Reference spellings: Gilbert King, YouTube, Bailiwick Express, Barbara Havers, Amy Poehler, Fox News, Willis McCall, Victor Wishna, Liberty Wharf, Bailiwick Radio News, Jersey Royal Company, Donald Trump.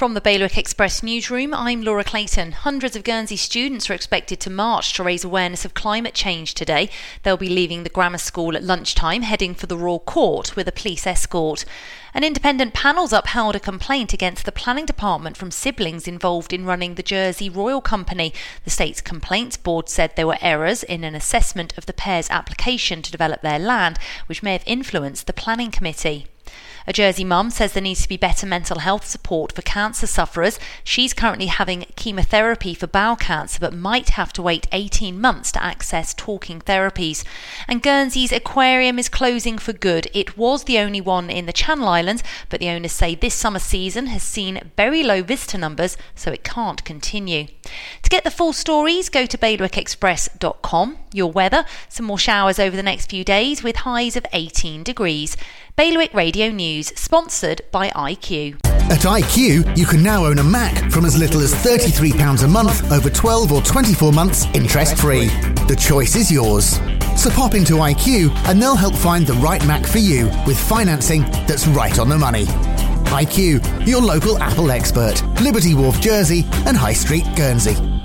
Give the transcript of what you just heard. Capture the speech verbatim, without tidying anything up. From the Bailiwick Express newsroom, I'm Laura Clayton. Hundreds of Guernsey students are expected to march to raise awareness of climate change today. They'll be leaving the grammar school at lunchtime, heading for the Royal Court with a police escort. An independent panel's upheld a complaint against the planning department from siblings involved in running the Jersey Royal Company. The state's complaints board said there were errors in an assessment of the pair's application to develop their land, which may have influenced the planning committee. A Jersey mum says there needs to be better mental health support for cancer sufferers. She's currently having chemotherapy for bowel cancer but might have to wait eighteen months to access talking therapies. And Guernsey's aquarium is closing for good. It was the only one in the Channel Islands, but the owners say this summer season has seen very low visitor numbers, so it can't continue. To get the full stories, go to bailiwick express dot com. Your weather, some more showers over the next few days with highs of eighteen degrees. Bailiwick Radio News, sponsored by I Q. At I Q, you can now own a Mac from as little as thirty-three pounds a month over twelve or twenty-four months interest-free. The choice is yours. So pop into I Q and they'll help find the right Mac for you with financing that's right on the money. I Q, your local Apple expert. Liberty Wharf, Jersey and High Street, Guernsey.